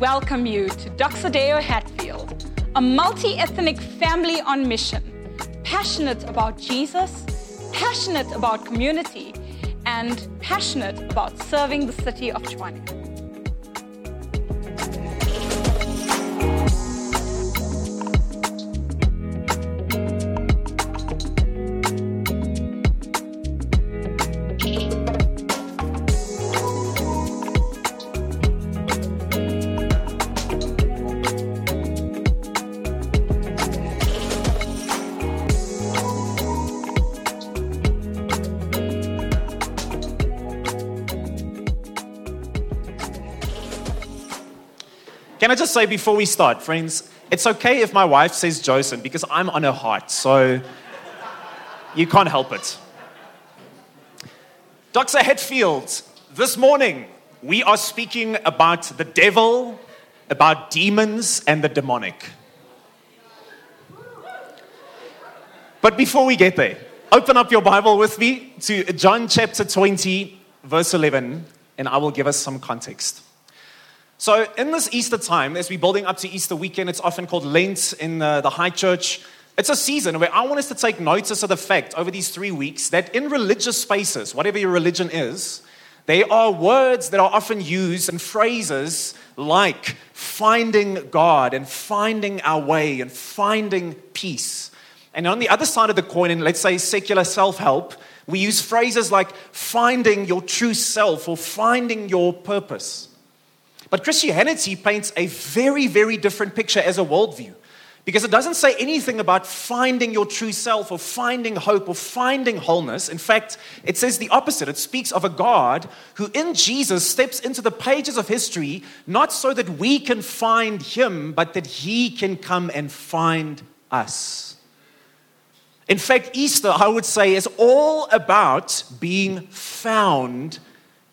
welcome you to Doxodeo Hatfield, a multi-ethnic family on mission, passionate about Jesus, passionate about community, and passionate about serving the city of Joanna. Can I just say before we start, friends, it's okay if my wife says Joseph because I'm on her heart, so you can't help it. Dr. Hatfield, this morning we are speaking about the devil, about demons and the demonic. But before we get there, open up your Bible with me to John chapter 20, verse 11, and I will give us some context. So in this Easter time, as we're building up to Easter weekend, it's often called Lent in the high church. It's a season where I want us to take notice of the fact over these 3 weeks that in religious spaces, whatever your religion is, there are words that are often used and phrases like finding God and finding our way and finding peace. And on the other side of the coin, in let's say secular self-help, we use phrases like finding your true self or finding your purpose. But Christianity paints a very, very different picture as a worldview, because it doesn't say anything about finding your true self or finding hope or finding wholeness. In fact, it says the opposite. It speaks of a God who in Jesus steps into the pages of history, not so that we can find him, but that he can come and find us. In fact, Easter, I would say, is all about being found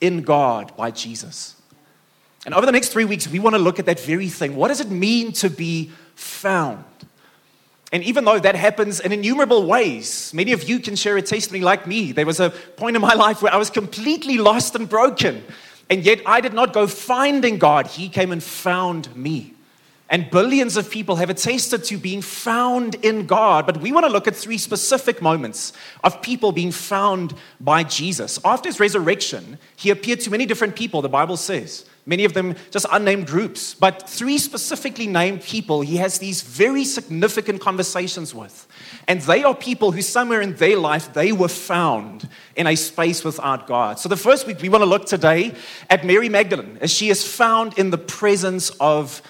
in God by Jesus. And over the next 3 weeks, we want to look at that very thing. What does it mean to be found? And even though that happens in innumerable ways, many of you can share a testimony like me. There was a point in my life where I was completely lost and broken. And yet I did not go finding God. He came and found me. And billions of people have attested to being found in God. But we want to look at 3 specific moments of people being found by Jesus. After his resurrection, he appeared to many different people, the Bible says. Many of them just unnamed groups, but 3 specifically named people he has these very significant conversations with. And they are people who somewhere in their life, they were found in a space without God. So the first week, we want to look today at Mary Magdalene, as she is found in the presence of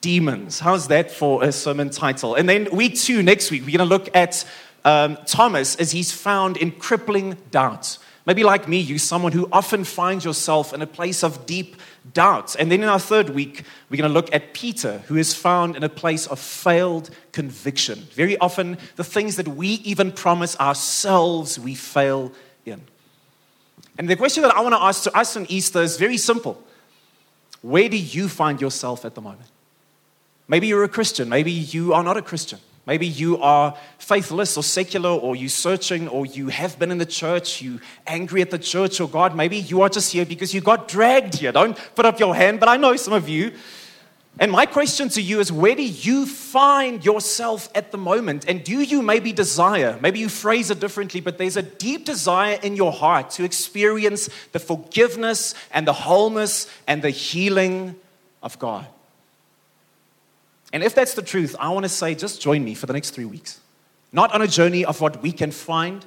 demons. How's that for a sermon title? And then week 2, next week, we're going to look at Thomas as he's found in crippling doubt. Maybe like me, you're someone who often finds yourself in a place of deep doubt. And then in our third week, we're going to look at Peter, who is found in a place of failed conviction. Very often, the things that we even promise ourselves, we fail in. And the question that I want to ask to us on Easter is very simple. Where do you find yourself at the moment? Maybe you're a Christian. Maybe you are not a Christian. Maybe you are faithless or secular, or you're searching, or you have been in the church, you're angry at the church or God. Maybe you are just here because you got dragged here. Don't put up your hand, but I know some of you. And my question to you is, where do you find yourself at the moment? And do you maybe desire, maybe you phrase it differently, but there's a deep desire in your heart to experience the forgiveness and the wholeness and the healing of God? And if that's the truth, I want to say, just join me for the next 3 weeks. Not on a journey of what we can find,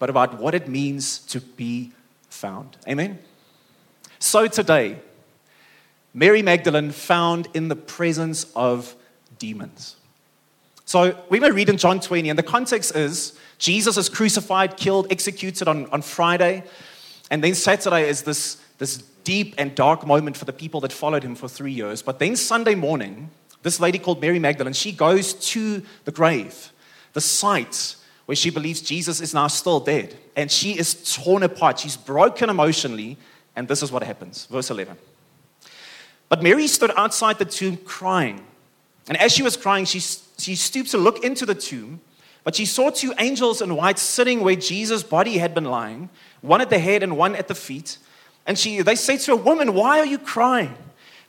but about what it means to be found. Amen? So today, Mary Magdalene found in the presence of demons. So we're going to read in John 20, and the context is, Jesus is crucified, killed, executed on Friday, and then Saturday is this deep and dark moment for the people that followed him for 3 years. But then Sunday morning, this lady called Mary Magdalene, she goes to the grave, the site where she believes Jesus is now still dead. And she is torn apart. She's broken emotionally. And this is what happens. Verse 11. But Mary stood outside the tomb crying. And as she was crying, she stooped to look into the tomb. But she saw 2 angels in white sitting where Jesus' body had been lying, one at the head and one at the feet. And they said to her, "Woman, why are you crying?"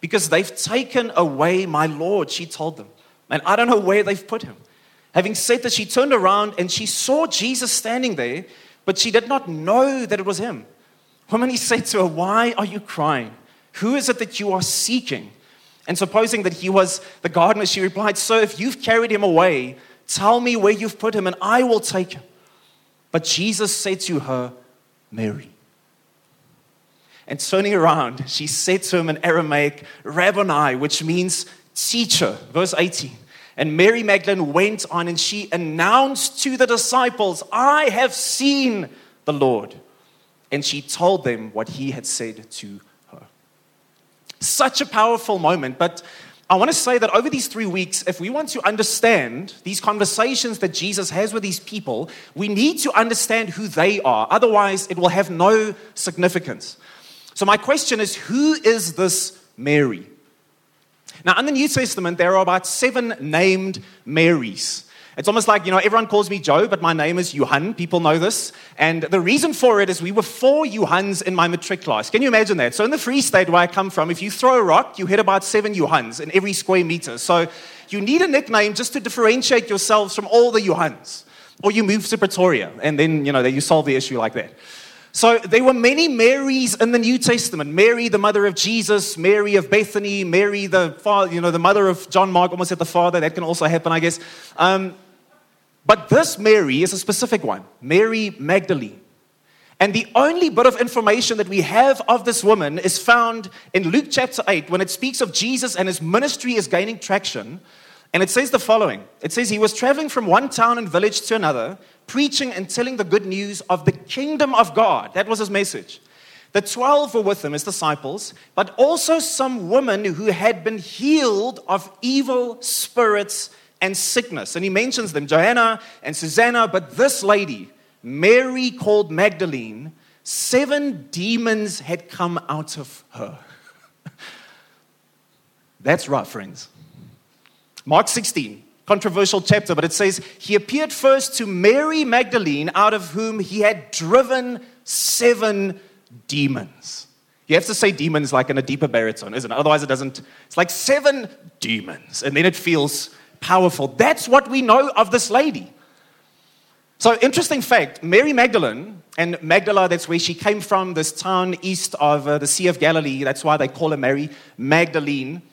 because they've taken away my Lord, she told them. And I don't know where they've put him. Having said that, she turned around and she saw Jesus standing there, but she did not know that it was him. Woman, he said to her, why are you crying? Who is it that you are seeking? And supposing that he was the gardener, she replied, sir, if you've carried him away, tell me where you've put him and I will take him. But Jesus said to her, Mary. And turning around, she said to him in Aramaic, Rabboni, which means teacher, verse 18. And Mary Magdalene went on and she announced to the disciples, I have seen the Lord. And she told them what he had said to her. Such a powerful moment. But I want to say that over these 3 weeks, if we want to understand these conversations that Jesus has with these people, we need to understand who they are. Otherwise, it will have no significance. So my question is, who is this Mary? Now, in the New Testament, there are about 7 named Marys. It's almost like, everyone calls me Joe, but my name is Johan. People know this. And the reason for it is we were 4 Johans in my matric class. Can you imagine that? So in the Free State where I come from, if you throw a rock, you hit about 7 Johans in every square meter. So you need a nickname just to differentiate yourselves from all the Johans. Or you move to Pretoria, and then, you solve the issue like that. So there were many Marys in the New Testament. Mary, the mother of Jesus, Mary of Bethany, Mary, the father, the mother of John, Mark, almost said the father. That can also happen, I guess. But this Mary is a specific one, Mary Magdalene. And the only bit of information that we have of this woman is found in Luke chapter 8, when it speaks of Jesus and his ministry is gaining traction. And it says the following. It says, he was traveling from one town and village to another, preaching and telling the good news of the kingdom of God. That was his message. The 12 were with him, his disciples, but also some women who had been healed of evil spirits and sickness. And he mentions them, Joanna and Susanna, but this lady, Mary called Magdalene, 7 demons had come out of her. That's right, friends. Mark 16, controversial chapter, but it says, he appeared first to Mary Magdalene, out of whom he had driven 7 demons. You have to say demons like in a deeper baritone, isn't it? Otherwise it doesn't. It's like 7 demons, and then it feels powerful. That's what we know of this lady. So interesting fact, Mary Magdalene, and Magdala, that's where she came from, this town east of the Sea of Galilee. That's why they call her Mary Magdalene.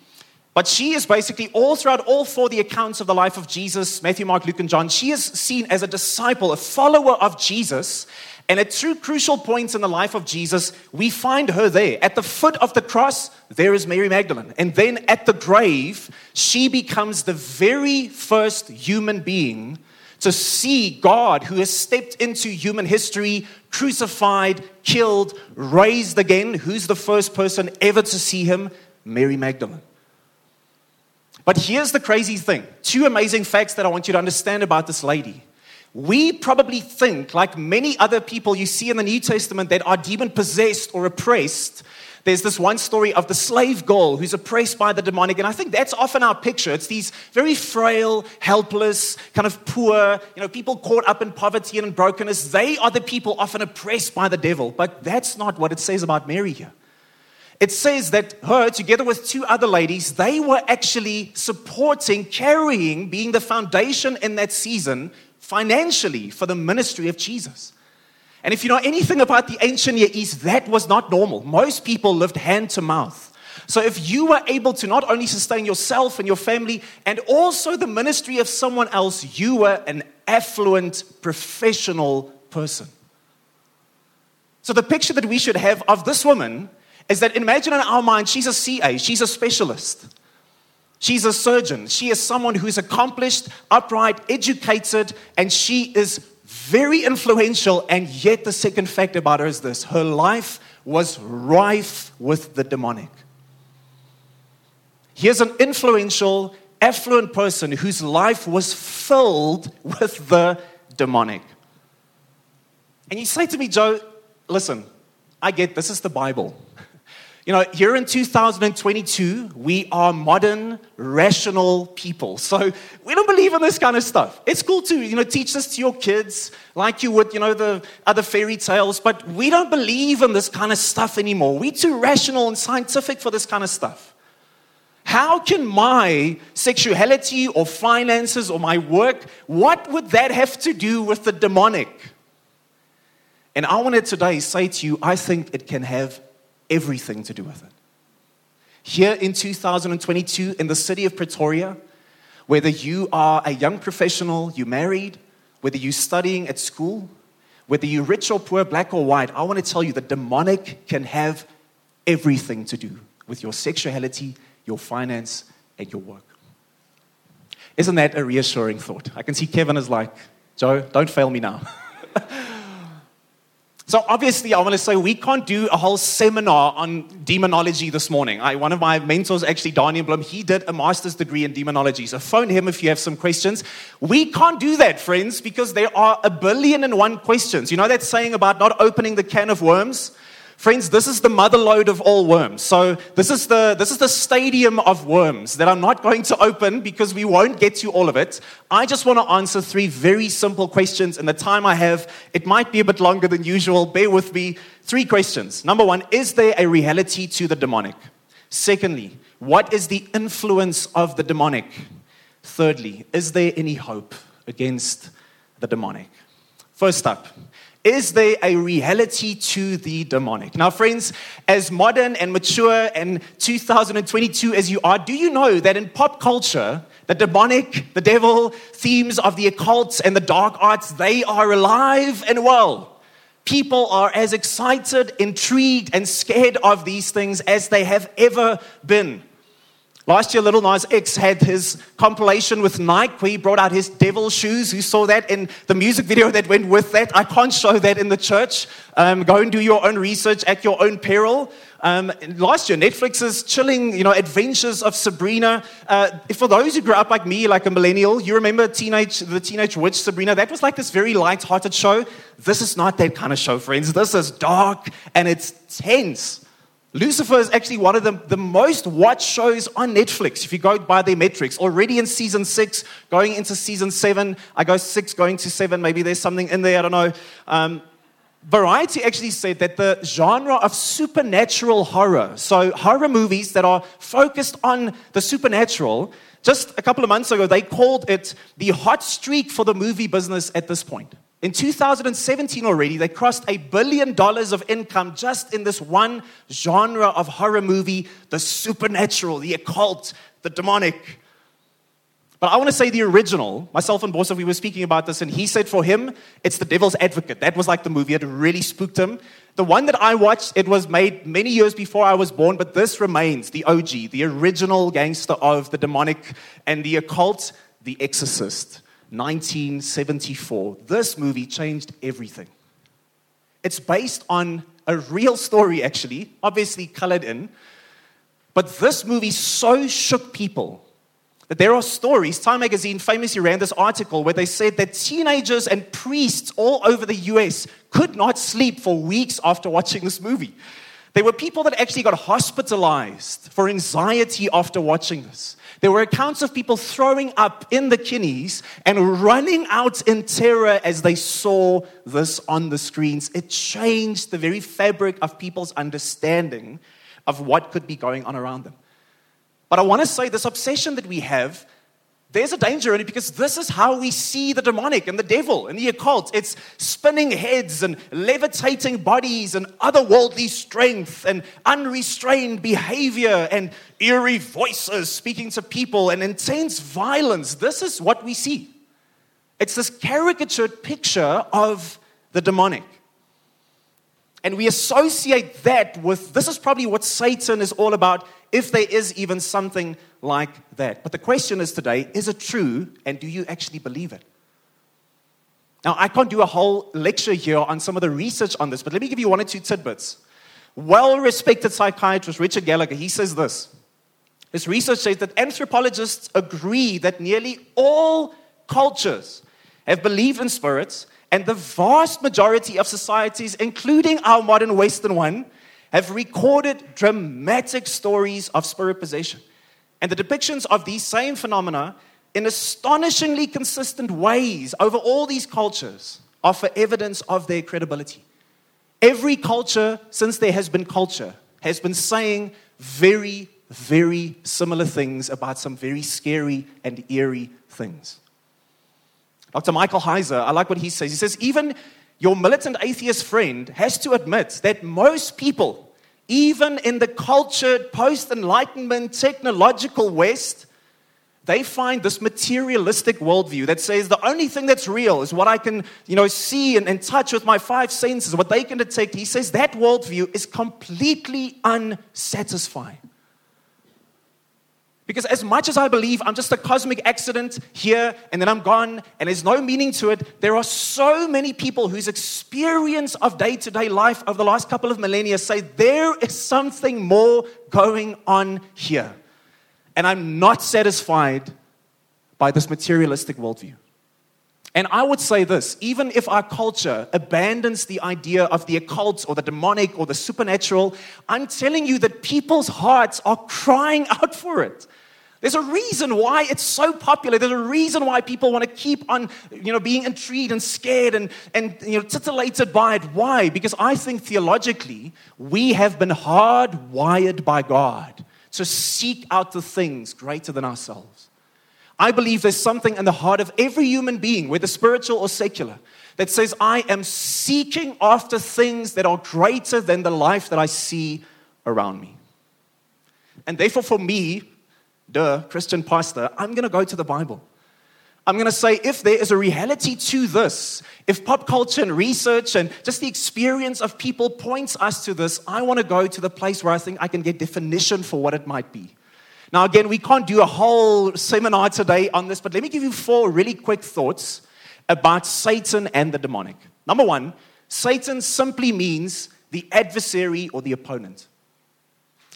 But she is basically all throughout all 4 the accounts of the life of Jesus, Matthew, Mark, Luke, and John, she is seen as a disciple, a follower of Jesus. And at 2 crucial points in the life of Jesus, we find her there. At the foot of the cross, there is Mary Magdalene. And then at the grave, she becomes the very first human being to see God, who has stepped into human history, crucified, killed, raised again. Who's the first person ever to see him? Mary Magdalene. But here's the crazy thing. 2 amazing facts that I want you to understand about this lady. We probably think, like many other people you see in the New Testament that are demon-possessed or oppressed, there's this one story of the slave girl who's oppressed by the demonic, and I think that's often our picture. It's these very frail, helpless, kind of poor, people caught up in poverty and in brokenness. They are the people often oppressed by the devil, but that's not what it says about Mary here. It says that her, together with 2 other ladies, they were actually supporting, carrying, being the foundation in that season financially for the ministry of Jesus. And if you know anything about the ancient Near East, that was not normal. Most people lived hand to mouth. So if you were able to not only sustain yourself and your family, and also the ministry of someone else, you were an affluent, professional person. So the picture that we should have of this woman is that, imagine in our mind, she's a CA, she's a specialist, she's a surgeon, she is someone who is accomplished, upright, educated, and she is very influential. And yet the second fact about her is this: her life was rife with the demonic. Here's an influential, affluent person whose life was filled with the demonic. And you say to me, Joe, listen, I get this is the Bible. Here in 2022, we are modern, rational people. So we don't believe in this kind of stuff. It's cool to, teach this to your kids like you would, the other fairy tales. But we don't believe in this kind of stuff anymore. We're too rational and scientific for this kind of stuff. how can my sexuality or finances or my work, what would that have to do with the demonic? And I want to today say to you, I think it can have everything to do with it. Here in 2022, in the city of Pretoria, whether you are a young professional, you're married, whether you're studying at school, whether you're rich or poor, black or white, I want to tell you the demonic can have everything to do with your sexuality, your finance, and your work. Isn't that a reassuring thought? I can see Kevin is like, Joe, don't fail me now. So obviously, I want to say we can't do a whole seminar on demonology this morning. One of my mentors, actually, Daniel Blum, he did a master's degree in demonology. So phone him if you have some questions. We can't do that, friends, because there are 1,000,000,001 questions. You know that saying about not opening the can of worms? Friends, this is the mother lode of all worms. So this is the stadium of worms that I'm not going to open because we won't get to all of it. I just want to answer 3 very simple questions in the time I have. It might be a bit longer than usual. Bear with me. 3 questions. Number 1, is there a reality to the demonic? Secondly, what is the influence of the demonic? Thirdly, is there any hope against the demonic? First up, is there a reality to the demonic? Now, friends, as modern and mature and 2022 as you are, do you know that in pop culture, the demonic, the devil, themes of the occult and the dark arts, they are alive and well. People are as excited, intrigued, and scared of these things as they have ever been. Last year, Little Nas X had his compilation with Nike, where he brought out his devil shoes. You saw that in the music video that went with that. I can't show that in the church. Go and do your own research at your own peril. Last year, Netflix's chilling, adventures of Sabrina. For those who grew up like me, like a millennial, you remember the teenage witch Sabrina? That was like this very light-hearted show. This is not that kind of show, friends. This is dark and it's tense. Lucifer is actually one of the most watched shows on Netflix, if you go by their metrics. Already in season 6, going into season 7. I go 6, going to 7. Maybe there's something in there, I don't know. Variety actually said that the genre of supernatural horror, so horror movies that are focused on the supernatural, just a couple of months ago, they called it the hot streak for the movie business at this point. In 2017 already, they crossed $1 billion of income just in this one genre of horror movie, the supernatural, the occult, the demonic. But I want to say the original, myself and Borsoff, we were speaking about this, and he said for him, it's The Devil's Advocate. That was like the movie, it really spooked him. The one that I watched, it was made many years before I was born, but this remains the OG, the original gangster of the demonic and the occult, The Exorcist. 1974. This movie changed everything. It's based on a real story, actually, obviously colored in. But this movie so shook people that there are stories. Time magazine famously ran this article where they said that teenagers and priests all over the US could not sleep for weeks after watching this movie. There were people that actually got hospitalized for anxiety after watching this. There were accounts of people throwing up in the kidneys and running out in terror as they saw this on the screens. It changed the very fabric of people's understanding of what could be going on around them. But I want to say this obsession that we have, there's a danger in it because this is how we see the demonic and the devil and the occult. It's spinning heads and levitating bodies and otherworldly strength and unrestrained behavior and eerie voices speaking to people and intense violence. This is what we see. It's this caricatured picture of the demonic. And we associate that with, this is probably what Satan is all about, if there is even something like that. But the question is today, is it true and do you actually believe it? Now, I can't do a whole lecture here on some of the research on this, but let me give you 1 or 2 tidbits. Well-respected psychiatrist Richard Gallagher, he says this. His research says that anthropologists agree that nearly all cultures have believed in spirits, and the vast majority of societies, including our modern Western one, have recorded dramatic stories of spirit possession. And the depictions of these same phenomena in astonishingly consistent ways over all these cultures offer evidence of their credibility. Every culture, since there has been culture, has been saying very very similar things about some very scary and eerie things. Dr. Michael Heiser, I like what he says. He says, even your militant atheist friend has to admit that most people, even in the cultured, post-enlightenment, technological West, they find this materialistic worldview that says the only thing that's real is what I can, see and touch with my five senses, what they can detect. He says that worldview is completely unsatisfying. Because as much as I believe I'm just a cosmic accident here and then I'm gone and there's no meaning to it, there are so many people whose experience of day-to-day life over the last couple of millennia say there is something more going on here. And I'm not satisfied by this materialistic worldview. And I would say this, even if our culture abandons the idea of the occult or the demonic or the supernatural, I'm telling you that people's hearts are crying out for it. There's a reason why it's so popular. There's a reason why people want to keep on, being intrigued and scared and titillated by it. Why? Because I think theologically, we have been hardwired by God to seek out the things greater than ourselves. I believe there's something in the heart of every human being, whether spiritual or secular, that says, I am seeking after things that are greater than the life that I see around me. And therefore, for me, Christian pastor, I'm going to go to the Bible. I'm going to say, if there is a reality to this, if pop culture and research and just the experience of people points us to this, I want to go to the place where I think I can get definition for what it might be. Now, again, we can't do a whole seminar today on this, but let me give you 4 really quick thoughts about Satan and the demonic. Number 1, Satan simply means the adversary or the opponent.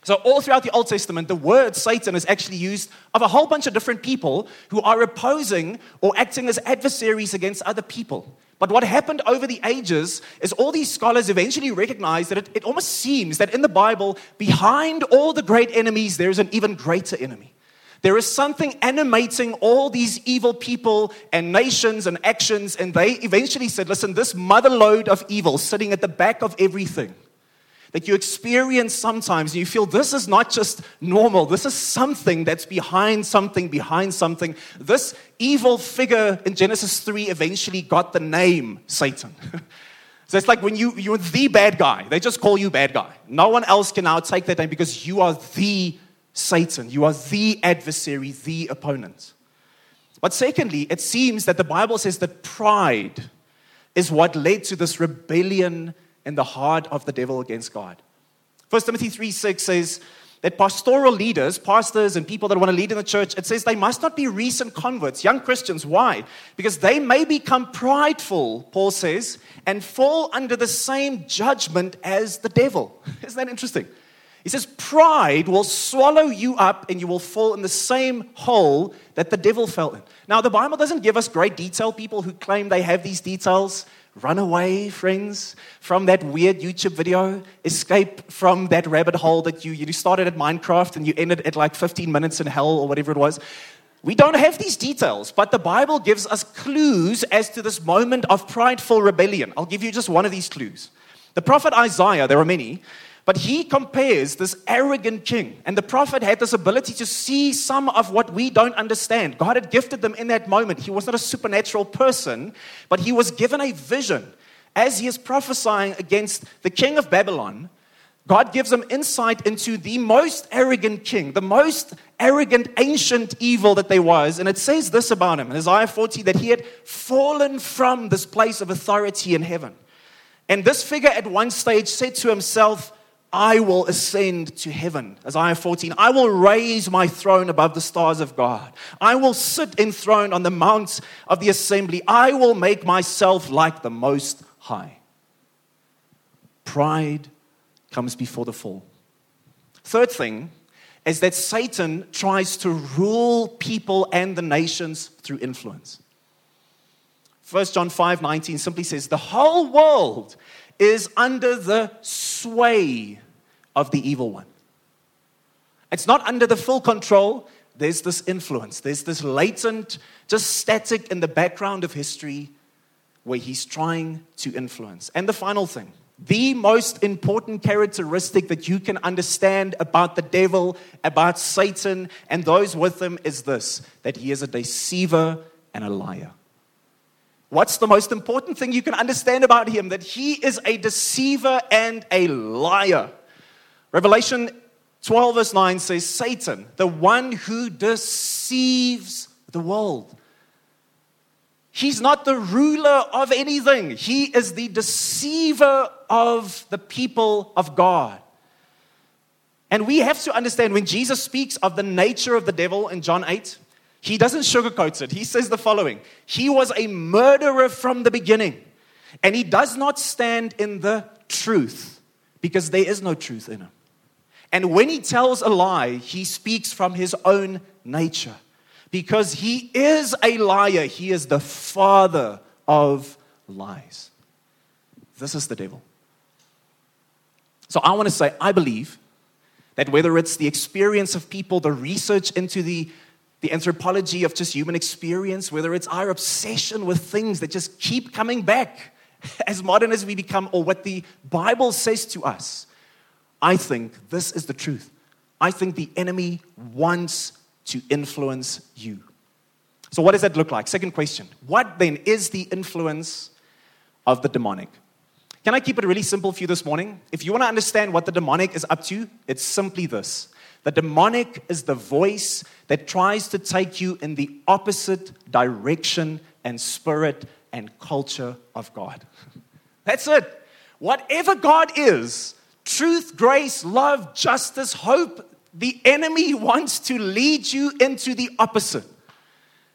So all throughout the Old Testament, the word Satan is actually used of a whole bunch of different people who are opposing or acting as adversaries against other people. But what happened over the ages is all these scholars eventually recognized that it almost seems that in the Bible, behind all the great enemies, there is an even greater enemy. There is something animating all these evil people and nations and actions, and they eventually said, listen, this mother lode of evil sitting at the back of everything that you experience sometimes, and you feel this is not just normal, this is something that's behind something. This evil figure in Genesis 3 eventually got the name Satan. So it's like when you're the bad guy, they just call you bad guy. No one else can now take that name because you are the Satan, you are the adversary, the opponent. But secondly, it seems that the Bible says that pride is what led to this rebellion in the heart of the devil against God. 1 Timothy 3:6 says that pastoral leaders, pastors and people that want to lead in the church, it says they must not be recent converts, young Christians. Why? Because they may become prideful, Paul says, and fall under the same judgment as the devil. Isn't that interesting? He says pride will swallow you up and you will fall in the same hole that the devil fell in. Now, the Bible doesn't give us great detail. People who claim they have these details, run away, friends, from that weird YouTube video. Escape from that rabbit hole that you started at Minecraft and you ended at like 15 minutes in hell or whatever it was. We don't have these details, but the Bible gives us clues as to this moment of prideful rebellion. I'll give you just one of these clues. The prophet Isaiah, there are many, but he compares this arrogant king. And the prophet had this ability to see some of what we don't understand. God had gifted them in that moment. He was not a supernatural person, but he was given a vision. As he is prophesying against the king of Babylon, God gives him insight into the most arrogant king, the most arrogant ancient evil that there was. And it says this about him in Isaiah 40, that he had fallen from this place of authority in heaven. And this figure at one stage said to himself, I will ascend to heaven, Isaiah 14. I will raise my throne above the stars of God. I will sit enthroned on the mount of the assembly. I will make myself like the Most High. Pride comes before the fall. Third thing is that Satan tries to rule people and the nations through influence. 1 John 5:19 simply says, the whole world is under the sway of the evil one. It's not under the full control. There's this influence. There's this latent, just static in the background of history where he's trying to influence. And the final thing The most important characteristic that you can understand about the devil, about Satan, and those with him is this, that he is a deceiver and a liar. What's the most important thing you can understand about him? That he is a deceiver and a liar. Revelation 12 verse 9 says, Satan, the one who deceives the world. He's not the ruler of anything. He is the deceiver of the people of God. And we have to understand when Jesus speaks of the nature of the devil in John 8, he doesn't sugarcoat it. He says the following. He was a murderer from the beginning, and he does not stand in the truth because there is no truth in him. And when he tells a lie, he speaks from his own nature. Because he is a liar. He is the father of lies. This is the devil. So I want to say, I believe that whether it's the experience of people, the research into the anthropology of just human experience, whether it's our obsession with things that just keep coming back as modern as we become, or what the Bible says to us, I think this is the truth. I think the enemy wants to influence you. So what does that look like? Second question. What then is the influence of the demonic? Can I keep it really simple for you this morning? If you want to understand what the demonic is up to, it's simply this. The demonic is the voice that tries to take you in the opposite direction and spirit and culture of God. That's it. Whatever God is, truth, grace, love, justice, hope, the enemy wants to lead you into the opposite.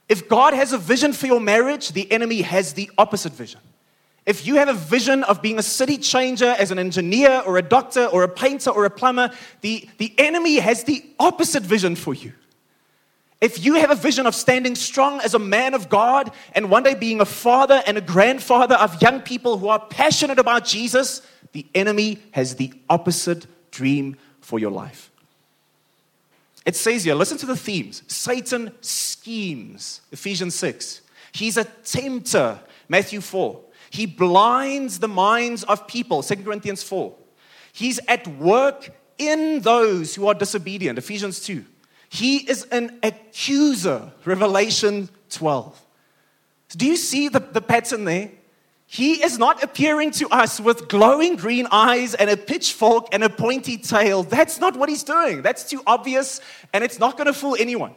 If God has a vision for your marriage, the enemy has the opposite vision. If you have a vision of being a city changer as an engineer or a doctor or a painter or a plumber, the enemy has the opposite vision for you. If you have a vision of standing strong as a man of God and one day being a father and a grandfather of young people who are passionate about Jesus, the enemy has the opposite dream for your life. It says here, listen to the themes. Satan schemes, Ephesians 6. He's a tempter, Matthew 4. He blinds the minds of people, 2 Corinthians 4. He's at work in those who are disobedient, Ephesians 2. He is an accuser, Revelation 12. Do you see the pattern there? He is not appearing to us with glowing green eyes and a pitchfork and a pointy tail. That's not what he's doing. That's too obvious, and it's not going to fool anyone.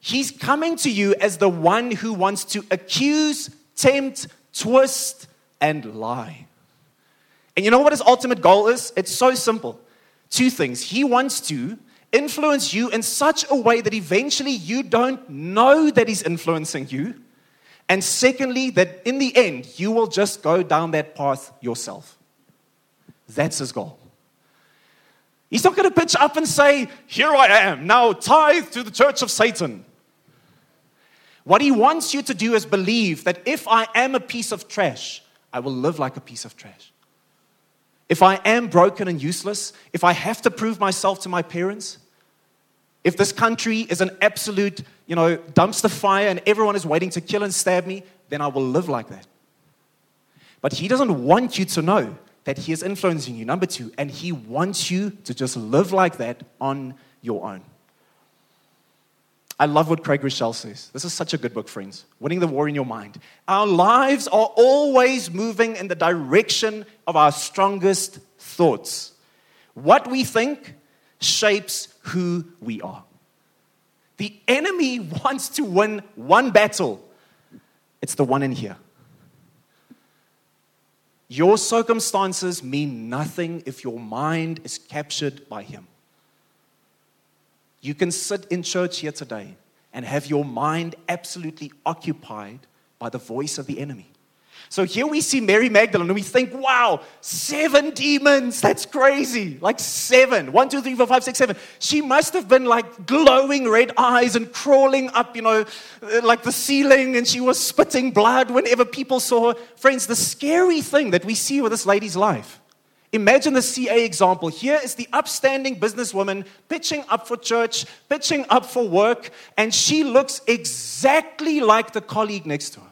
He's coming to you as the one who wants to accuse, tempt, twist, and lie. And you know what his ultimate goal is? It's so simple. Two things. He wants to influence you in such a way that eventually you don't know that he's influencing you. And secondly, that in the end, you will just go down that path yourself. That's his goal. He's not going to pitch up and say, here I am, now tithe to the church of Satan. What he wants you to do is believe that if I am a piece of trash, I will live like a piece of trash. If I am broken and useless, if I have to prove myself to my parents, if this country is an absolute, dumpster fire and everyone is waiting to kill and stab me, then I will live like that. But he doesn't want you to know that he is influencing you, number two, and he wants you to just live like that on your own. I love what Craig Groeschel says. This is such a good book, friends. Winning the War in Your Mind. Our lives are always moving in the direction of our strongest thoughts. What we think shapes who we are. The enemy wants to win one battle. It's the one in here. Your circumstances mean nothing if your mind is captured by him. You can sit in church here today and have your mind absolutely occupied by the voice of the enemy. So here we see Mary Magdalene and we think, wow, 7 demons, that's crazy. Like 7, 1, 2, 3, 4, 5, 6, 7. She must have been like glowing red eyes and crawling up, like the ceiling, and she was spitting blood whenever people saw her. Friends, the scary thing that we see with this lady's life, imagine the CA example. Here is the upstanding businesswoman pitching up for church, pitching up for work, and she looks exactly like the colleague next to her.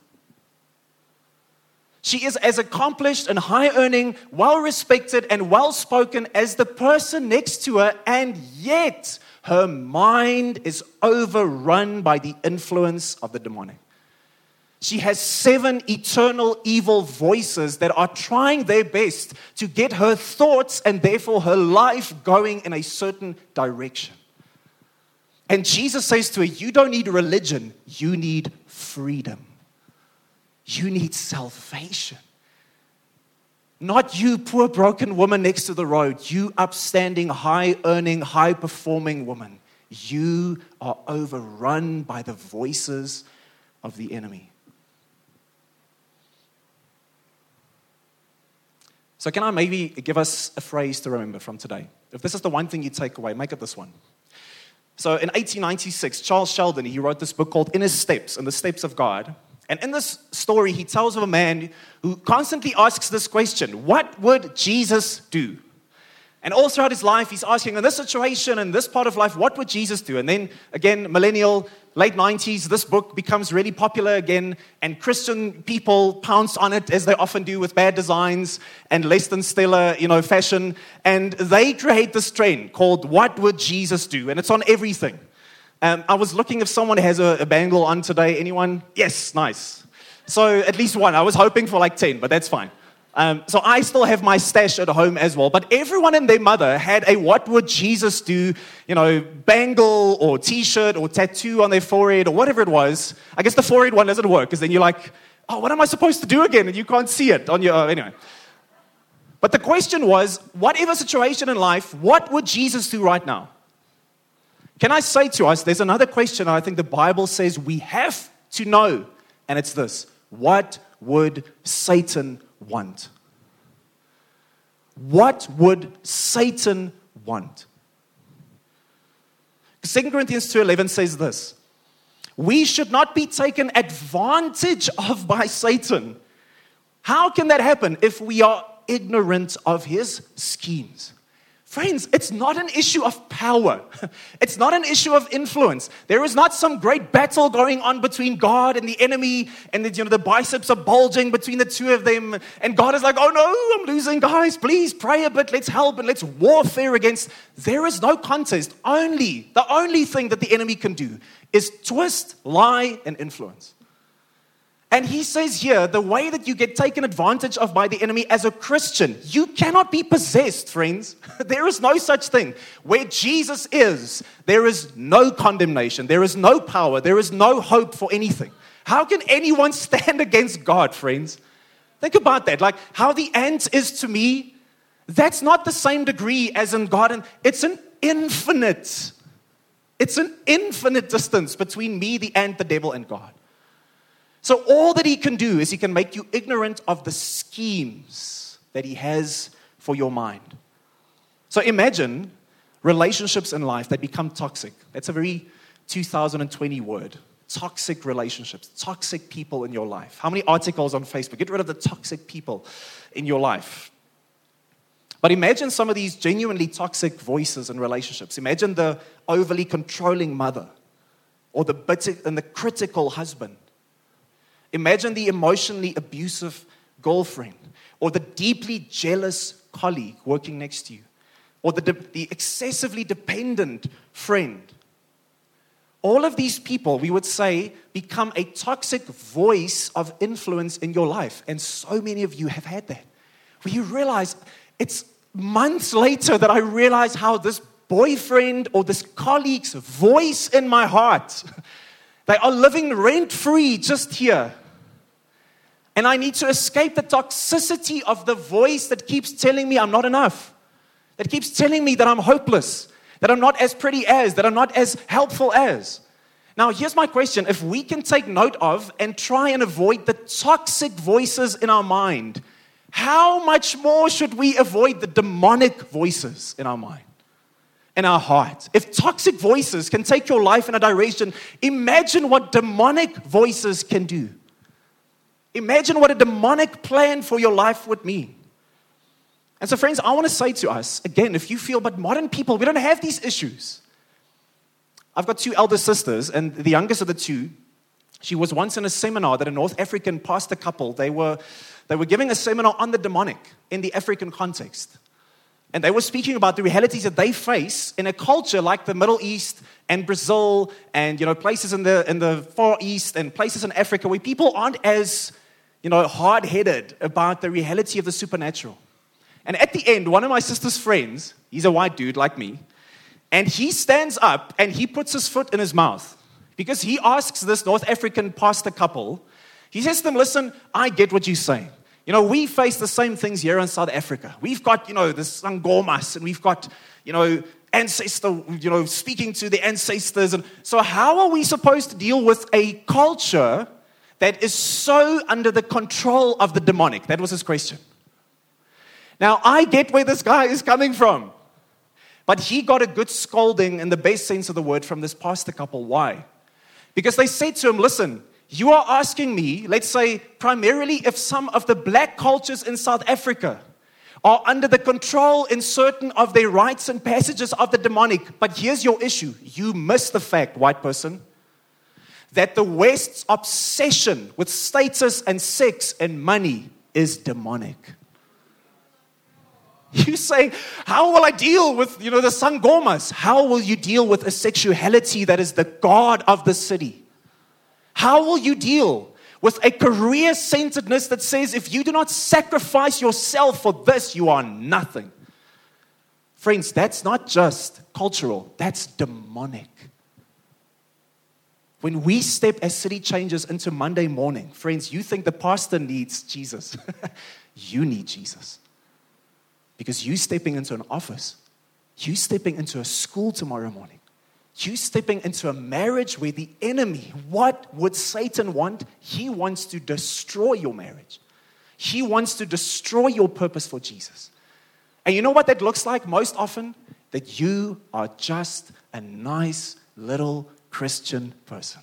She is as accomplished and high-earning, well-respected and well-spoken as the person next to her, and yet her mind is overrun by the influence of the demonic. She has 7 eternal evil voices that are trying their best to get her thoughts and therefore her life going in a certain direction. And Jesus says to her, you don't need religion, you need freedom. You need salvation. Not you, poor broken woman next to the road, you upstanding, high-earning, high-performing woman. You are overrun by the voices of the enemy. So can I maybe give us a phrase to remember from today? If this is the one thing you take away, make it this one. So in 1896, Charles Sheldon, he wrote this book called In His Steps, In the Steps of God. And in this story, he tells of a man who constantly asks this question, what would Jesus do? And all throughout his life, he's asking, in this situation, in this part of life, what would Jesus do? And then, again, millennial, late 90s, this book becomes really popular again, and Christian people pounce on it, as they often do with bad designs and less than stellar, fashion. And they create this trend called, what would Jesus do? And it's on everything. I was looking if someone has a bangle on today. Anyone? Yes, nice. So at least one. I was hoping for like 10, but that's fine. So I still have my stash at home as well. But everyone and their mother had a what would Jesus do, bangle or T-shirt or tattoo on their forehead or whatever it was. I guess the forehead one doesn't work because then you're like, oh, what am I supposed to do again? And you can't see it on your own. Anyway. But the question was, whatever situation in life, what would Jesus do right now? Can I say to us, there's another question I think the Bible says we have to know, and it's this. What would Satan want? What would Satan want? 2 Corinthians 2:11 says this. We should not be taken advantage of by Satan. How can that happen if we are ignorant of his schemes? Friends, it's not an issue of power. It's not an issue of influence. There is not some great battle going on between God and the enemy, and the biceps are bulging between the two of them, and God is like, oh no, I'm losing, guys. Please pray a bit. Let's help and let's warfare against. There is no contest. The only thing that the enemy can do is twist, lie, and influence. And he says here, the way that you get taken advantage of by the enemy as a Christian, you cannot be possessed, friends. There is no such thing. Where Jesus is, there is no condemnation. There is no power. There is no hope for anything. How can anyone stand against God, friends? Think about that. Like how the ant is to me, that's not the same degree as in God. And it's an infinite distance between me, the ant, the devil, and God. So all that he can do is he can make you ignorant of the schemes that he has for your mind. So imagine relationships in life that become toxic. That's a very 2020 word. Toxic relationships, toxic people in your life. How many articles on Facebook? Get rid of the toxic people in your life. But imagine some of these genuinely toxic voices in relationships. Imagine the overly controlling mother or the bitter and the critical husband. Imagine the emotionally abusive girlfriend or the deeply jealous colleague working next to you or the excessively dependent friend. All of these people, we would say, become a toxic voice of influence in your life. And so many of you have had that. Where you realize it's months later that I realize how this boyfriend or this colleague's voice in my heart... They are living rent-free just here. And I need to escape the toxicity of the voice that keeps telling me I'm not enough, that keeps telling me that I'm hopeless, that I'm not as pretty as, that I'm not as helpful as. Now, here's my question. If we can take note of and try and avoid the toxic voices in our mind, how much more should we avoid the demonic voices in our mind? In our heart. If toxic voices can take your life in a direction, imagine what demonic voices can do. Imagine what a demonic plan for your life would mean. And so, friends, I want to say to us, again, if you feel, but modern people, we don't have these issues. I've got 2 elder sisters, and the youngest of the 2, she was once in a seminar that a North African pastor couple, they were They were giving a seminar on the demonic in the African context. And they were speaking about the realities that they face in a culture like the Middle East and Brazil and, you know, places in the Far East and places in Africa where people aren't as, you know, hard-headed about the reality of the supernatural. And at the end, one of my sister's friends, he's a white dude like me, and he stands up and he puts his foot in his mouth because he asks this North African pastor couple, he says to them, listen, I get what you're saying. You know, we face the same things here in South Africa. We've got, you know, the Sangomas, and we've got, you know, ancestor, you know, speaking to the ancestors. And so how are we supposed to deal with a culture that is so under the control of the demonic? That was his question. Now, I get where this guy is coming from. But he got a good scolding in the best sense of the word from this pastor couple. Why? Because they said to him, listen, you are asking me, let's say, primarily if some of the black cultures in South Africa are under the control in certain of their rites and passages of the demonic. But here's your issue. You miss the fact, white person, that the West's obsession with status and sex and money is demonic. You say, how will I deal with, you know, the Sangomas? How will you deal with a sexuality that is the god of the city? How will you deal with a career-centeredness that says, if you do not sacrifice yourself for this, you are nothing? Friends, that's not just cultural, that's demonic. When we step as city changers into Monday morning, friends, you think the pastor needs Jesus. You need Jesus. Because you stepping into an office, you stepping into a school tomorrow morning, you stepping into a marriage where the enemy, what would Satan want? He wants to destroy your marriage. He wants to destroy your purpose for Jesus. And you know what that looks like most often? That you are just a nice little Christian person.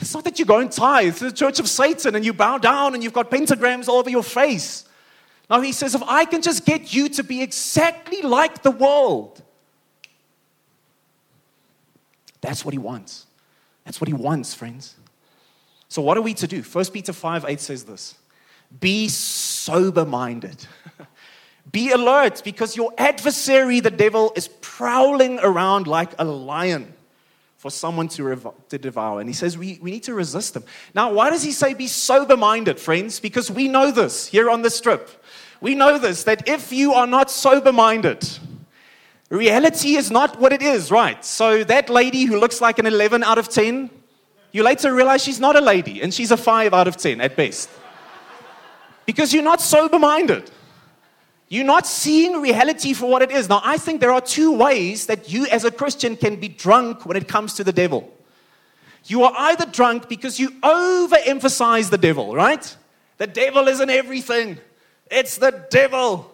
It's not that you go and tithe to the church of Satan and you bow down and you've got pentagrams all over your face. Now he says, if I can just get you to be exactly like the world. That's what he wants. That's what he wants, friends. So what are we to do? 1 Peter 5:8 says this. Be sober-minded. Be alert, because your adversary, the devil, is prowling around like a lion for someone to devour. And he says we need to resist them. Now, why does he say be sober-minded, friends? Because we know this here on the strip. We know this, that if you are not sober-minded, reality is not what it is, right? So that lady who looks like an 11 out of 10, you later realize she's not a lady, and she's a 5 out of 10 at best. Because you're not sober-minded. You're not seeing reality for what it is. Now, I think there are two ways that you as a Christian can be drunk when it comes to the devil. You are either drunk because you overemphasize the devil, right? The devil isn't everything. It's the devil.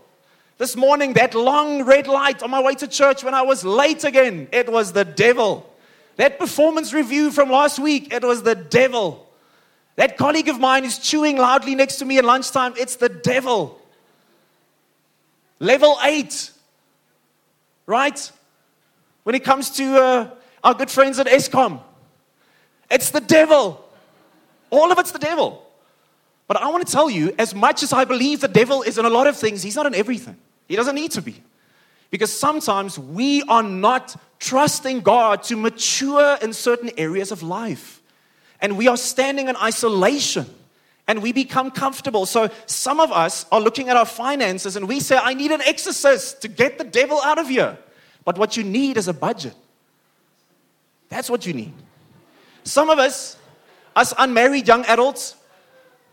This morning, that long red light on my way to church when I was late again, it was the devil. That performance review from last week, it was the devil. That colleague of mine is chewing loudly next to me at lunchtime, it's the devil. Level 8, right? When it comes to our good friends at ESCOM, it's the devil. All of it's the devil. But I want to tell you, as much as I believe the devil is in a lot of things, he's not in everything. He doesn't need to be. Because sometimes we are not trusting God to mature in certain areas of life. And we are standing in isolation. And we become comfortable. So some of us are looking at our finances and we say, I need an exorcist to get the devil out of here. But what you need is a budget. That's what you need. Some of us unmarried young adults,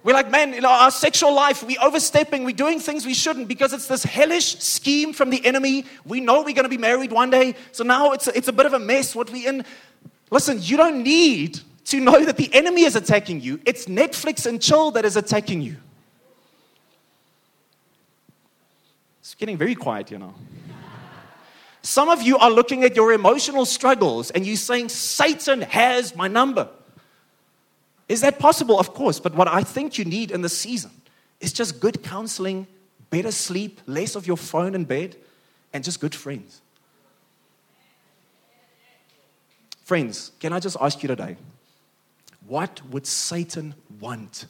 we're like, man, you know, our sexual life, we're overstepping, we're doing things we shouldn't because it's this hellish scheme from the enemy. We know we're going to be married one day. So now it's a bit of a mess what we're in. Listen, you don't need to know that the enemy is attacking you. It's Netflix and chill that is attacking you. It's getting very quiet, you know. Some of you are looking at your emotional struggles and you're saying, Satan has my number. Is that possible? Of course. But what I think you need in this season is just good counseling, better sleep, less of your phone in bed, and just good friends. Friends, can I just ask you today, what would Satan want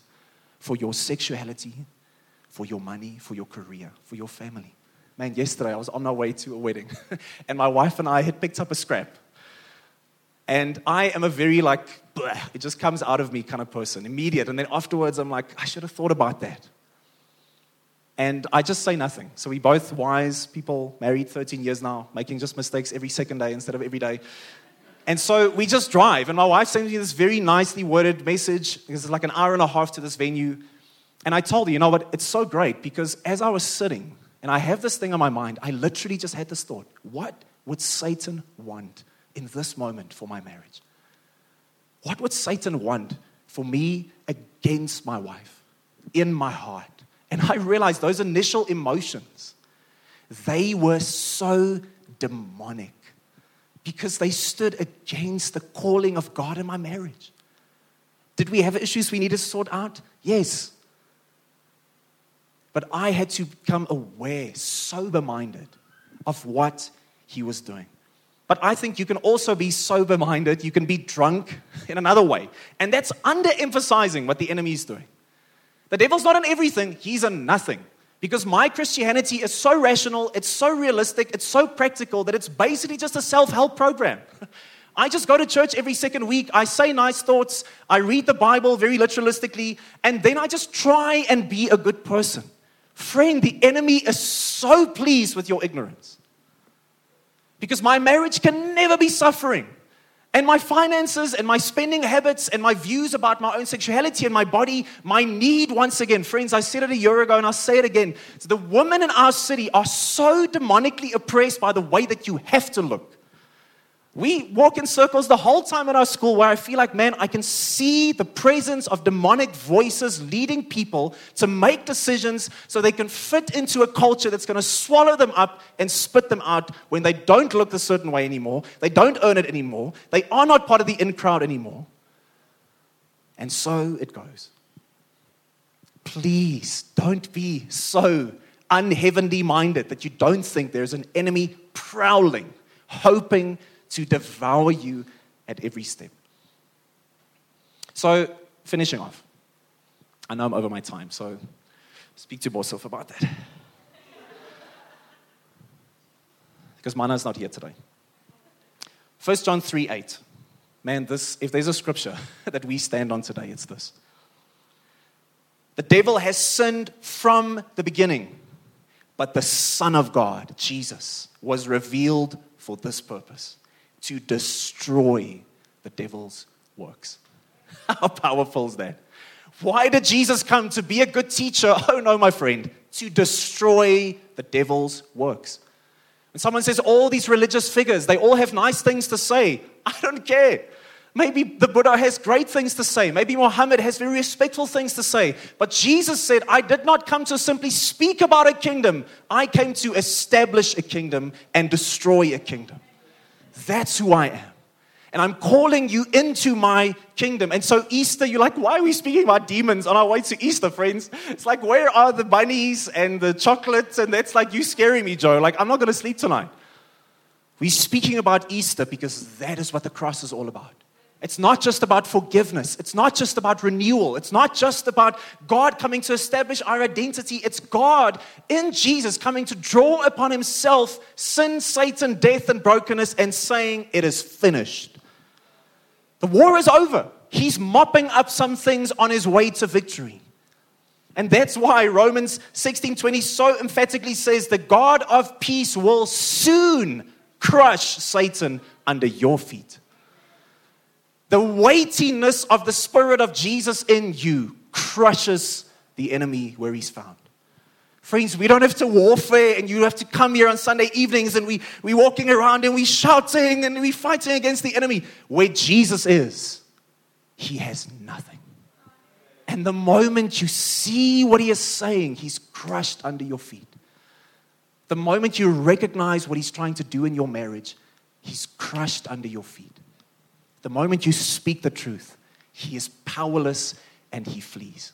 for your sexuality, for your money, for your career, for your family. Man, yesterday I was on my way to a wedding and my wife and I had picked up a scrap. And I am a very bleh, it just comes out of me kind of person, immediate. And then afterwards I'm like, I should have thought about that. And I just say nothing. So we both wise people, married 13 years now, making just mistakes every second day instead of every day. And so we just drive. And my wife sends me this very nicely worded message. It's like an hour and a half to this venue. And I told her, you know what, it's so great because as I was sitting, and I have this thing on my mind, I literally just had this thought, what would Satan want in this moment for my marriage? What would Satan want for me against my wife in my heart? And I realized those initial emotions, they were so demonic because they stood against the calling of God in my marriage. Did we have issues we needed to sort out? Yes. But I had to become aware, sober-minded of what he was doing. But I think you can also be sober-minded. You can be drunk in another way. And that's underemphasizing what the enemy is doing. The devil's not in everything. He's in nothing. Because my Christianity is so rational, it's so realistic, it's so practical that it's basically just a self-help program. I just go to church every second week. I say nice thoughts. I read the Bible very literalistically. And then I just try and be a good person. Friend, the enemy is so pleased with your ignorance. Because my marriage can never be suffering. And my finances and my spending habits and my views about my own sexuality and my body, my need once again. Friends, I said it a year ago and I'll say it again. The women in our city are so demonically oppressed by the way that you have to look. We walk in circles the whole time at our school where I feel like, man, I can see the presence of demonic voices leading people to make decisions so they can fit into a culture that's going to swallow them up and spit them out when they don't look a certain way anymore. They don't earn it anymore. They are not part of the in crowd anymore. And so it goes. Please don't be so unheavenly minded that you don't think there's an enemy prowling, hoping to devour you at every step. So, finishing off. I know I'm over my time, so speak to Borsoff about that. Because Mana's not here today. 1 John 3:8. Man, this, if there's a scripture that we stand on today, it's this. The devil has sinned from the beginning, but the Son of God, Jesus, was revealed for this purpose. To destroy the devil's works. How powerful is that? Why did Jesus come? To be a good teacher? Oh no, my friend. To destroy the devil's works. When someone says all these religious figures, they all have nice things to say. I don't care. Maybe the Buddha has great things to say. Maybe Muhammad has very respectful things to say. But Jesus said, I did not come to simply speak about a kingdom. I came to establish a kingdom and destroy a kingdom. That's who I am. And I'm calling you into my kingdom. And so Easter, you're like, why are we speaking about demons on our way to Easter, friends? It's like, where are the bunnies and the chocolates? And that's like, you scaring me, Joe. Like, I'm not going to sleep tonight. We're speaking about Easter because that is what the cross is all about. It's not just about forgiveness. It's not just about renewal. It's not just about God coming to establish our identity. It's God in Jesus coming to draw upon himself sin, Satan, death, and brokenness and saying, it is finished. The war is over. He's mopping up some things on his way to victory. And that's why Romans 16:20 so emphatically says, the God of peace will soon crush Satan under your feet. The weightiness of the Spirit of Jesus in you crushes the enemy where he's found. Friends, we don't have to warfare, and you have to come here on Sunday evenings, and we're walking around, and we're shouting, and we're fighting against the enemy. Where Jesus is, he has nothing. And the moment you see what he is saying, he's crushed under your feet. The moment you recognize what he's trying to do in your marriage, he's crushed under your feet. The moment you speak the truth, he is powerless and he flees.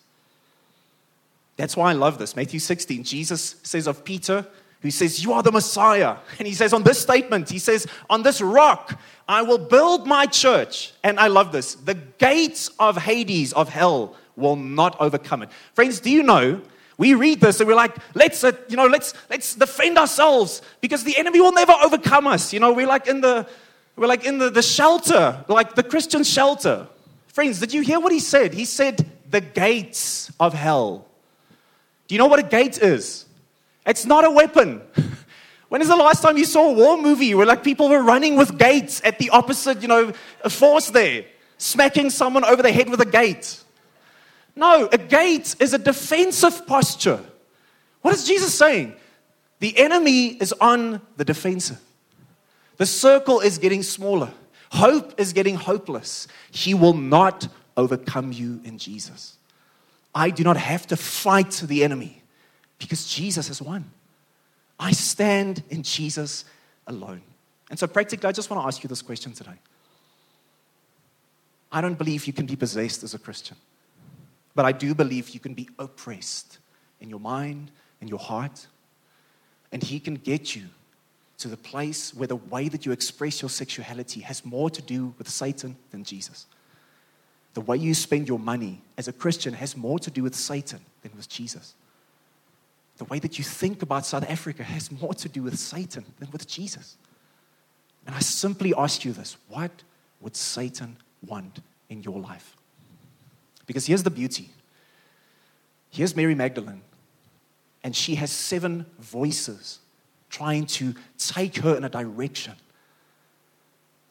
That's why I love this. Matthew 16, Jesus says of Peter, who says, you are the Messiah. And he says on this statement, he says, on this rock, I will build my church. And I love this. The gates of Hades, of hell, will not overcome it. Friends, do you know, we read this and we're like, let's defend ourselves because the enemy will never overcome us. You know, we're like in the shelter, like the Christian shelter. Friends, did you hear what he said? He said, the gates of hell. Do you know what a gate is? It's not a weapon. When is the last time you saw a war movie where like people were running with gates at the opposite, force there, smacking someone over the head with a gate? No, a gate is a defensive posture. What is Jesus saying? The enemy is on the defensive. The circle is getting smaller. Hope is getting hopeless. He will not overcome you in Jesus. I do not have to fight the enemy because Jesus has won. I stand in Jesus alone. And so practically, I just want to ask you this question today. I don't believe you can be possessed as a Christian. But I do believe you can be oppressed in your mind, in your heart. And he can get you to the place where the way that you express your sexuality has more to do with Satan than Jesus. The way you spend your money as a Christian has more to do with Satan than with Jesus. The way that you think about South Africa has more to do with Satan than with Jesus. And I simply ask you this, what would Satan want in your life? Because here's the beauty. Here's Mary Magdalene, and she has 7 voices trying to take her in a direction.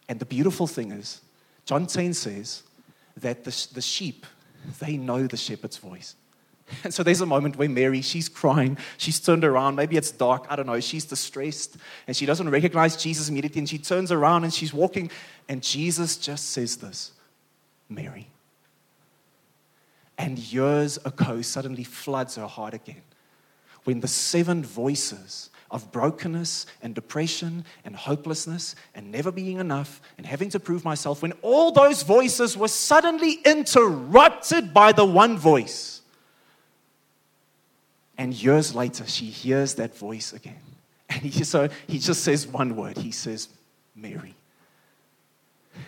And the beautiful thing is, John 10 says that the sheep, they know the shepherd's voice. And so there's a moment where Mary, she's crying, she's turned around, maybe it's dark, I don't know, she's distressed, and she doesn't recognize Jesus immediately, and she turns around and she's walking, and Jesus just says this, Mary. And years ago suddenly floods her heart again when the 7 voices of brokenness and depression and hopelessness and never being enough and having to prove myself, when all those voices were suddenly interrupted by the one voice. And years later, she hears that voice again. And he just says one word. He says, Mary.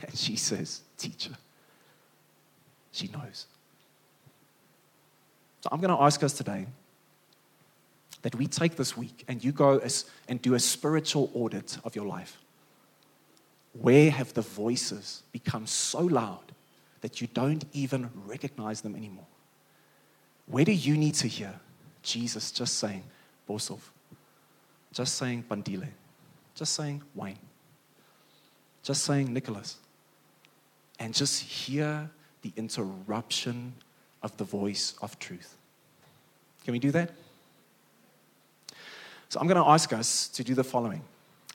And she says, teacher. She knows. So I'm going to ask us today that we take this week and you go and do a spiritual audit of your life. Where have the voices become so loud that you don't even recognize them anymore? Where do you need to hear Jesus just saying, Borsoff, just saying, Bandile, just saying, wine, just saying, Nicholas, and just hear the interruption of the voice of truth. Can we do that? So I'm going to ask us to do the following.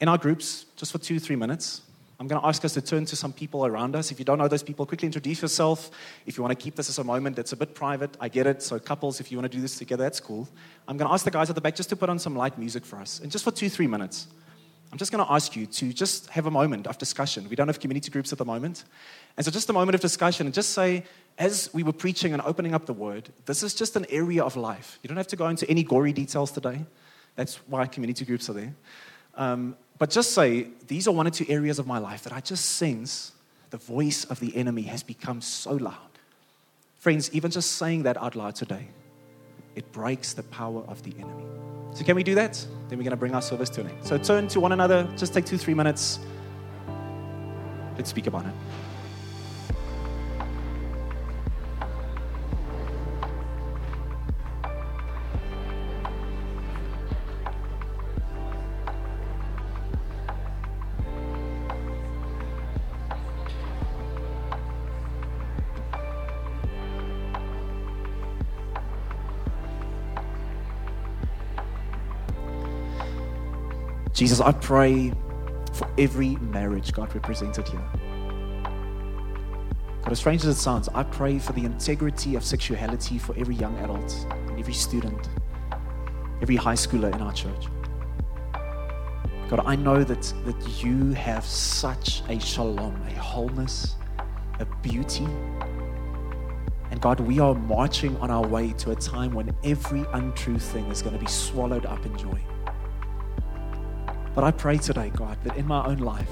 In our groups, just for 2-3 minutes, I'm going to ask us to turn to some people around us. If you don't know those people, quickly introduce yourself. If you want to keep this as a moment that's a bit private, I get it. So couples, if you want to do this together, that's cool. I'm going to ask the guys at the back just to put on some light music for us. And just for 2-3 minutes, I'm just going to ask you to just have a moment of discussion. We don't have community groups at the moment. And so just a moment of discussion and just say, as we were preaching and opening up the word, this is just an area of life. You don't have to go into any gory details today. That's why community groups are there. But just say, these are 1 or 2 areas of my life that I just sense the voice of the enemy has become so loud. Friends, even just saying that out loud today, it breaks the power of the enemy. So can we do that? Then we're going to bring our service to an end. So turn to one another. Just take 2-3 minutes. Let's speak about it. Jesus, I pray for every marriage, God, represented here. God, as strange as it sounds, I pray for the integrity of sexuality for every young adult, and every student, every high schooler in our church. God, I know that you have such a shalom, a wholeness, a beauty. And God, we are marching on our way to a time when every untrue thing is going to be swallowed up in joy. But I pray today, God, that in my own life,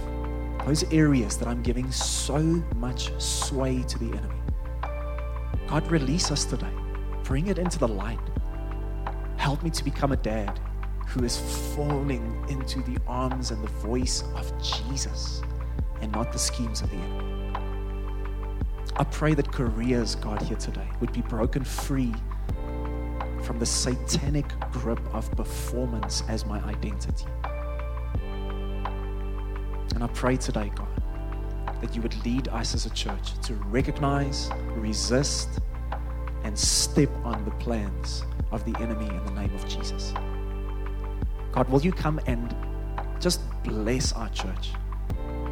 those areas that I'm giving so much sway to the enemy, God, release us today. Bring it into the light. Help me to become a dad who is falling into the arms and the voice of Jesus and not the schemes of the enemy. I pray that careers, God, here today would be broken free from the satanic grip of performance as my identity. And I pray today, God, that you would lead us as a church to recognize, resist, and step on the plans of the enemy in the name of Jesus. God, will you come and just bless our church?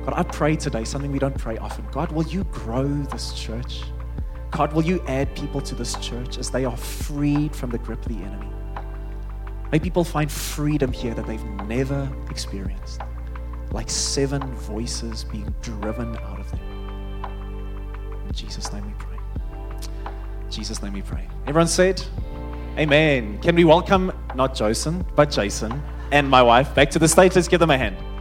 God, I pray today something we don't pray often. God, will you grow this church? God, will you add people to this church as they are freed from the grip of the enemy? May people find freedom here that they've never experienced, like 7 voices being driven out of them. In Jesus' name we pray. In Jesus' name we pray. Everyone said, amen. Can we welcome, not Jason, but Jason and my wife back to the stage? Let's give them a hand.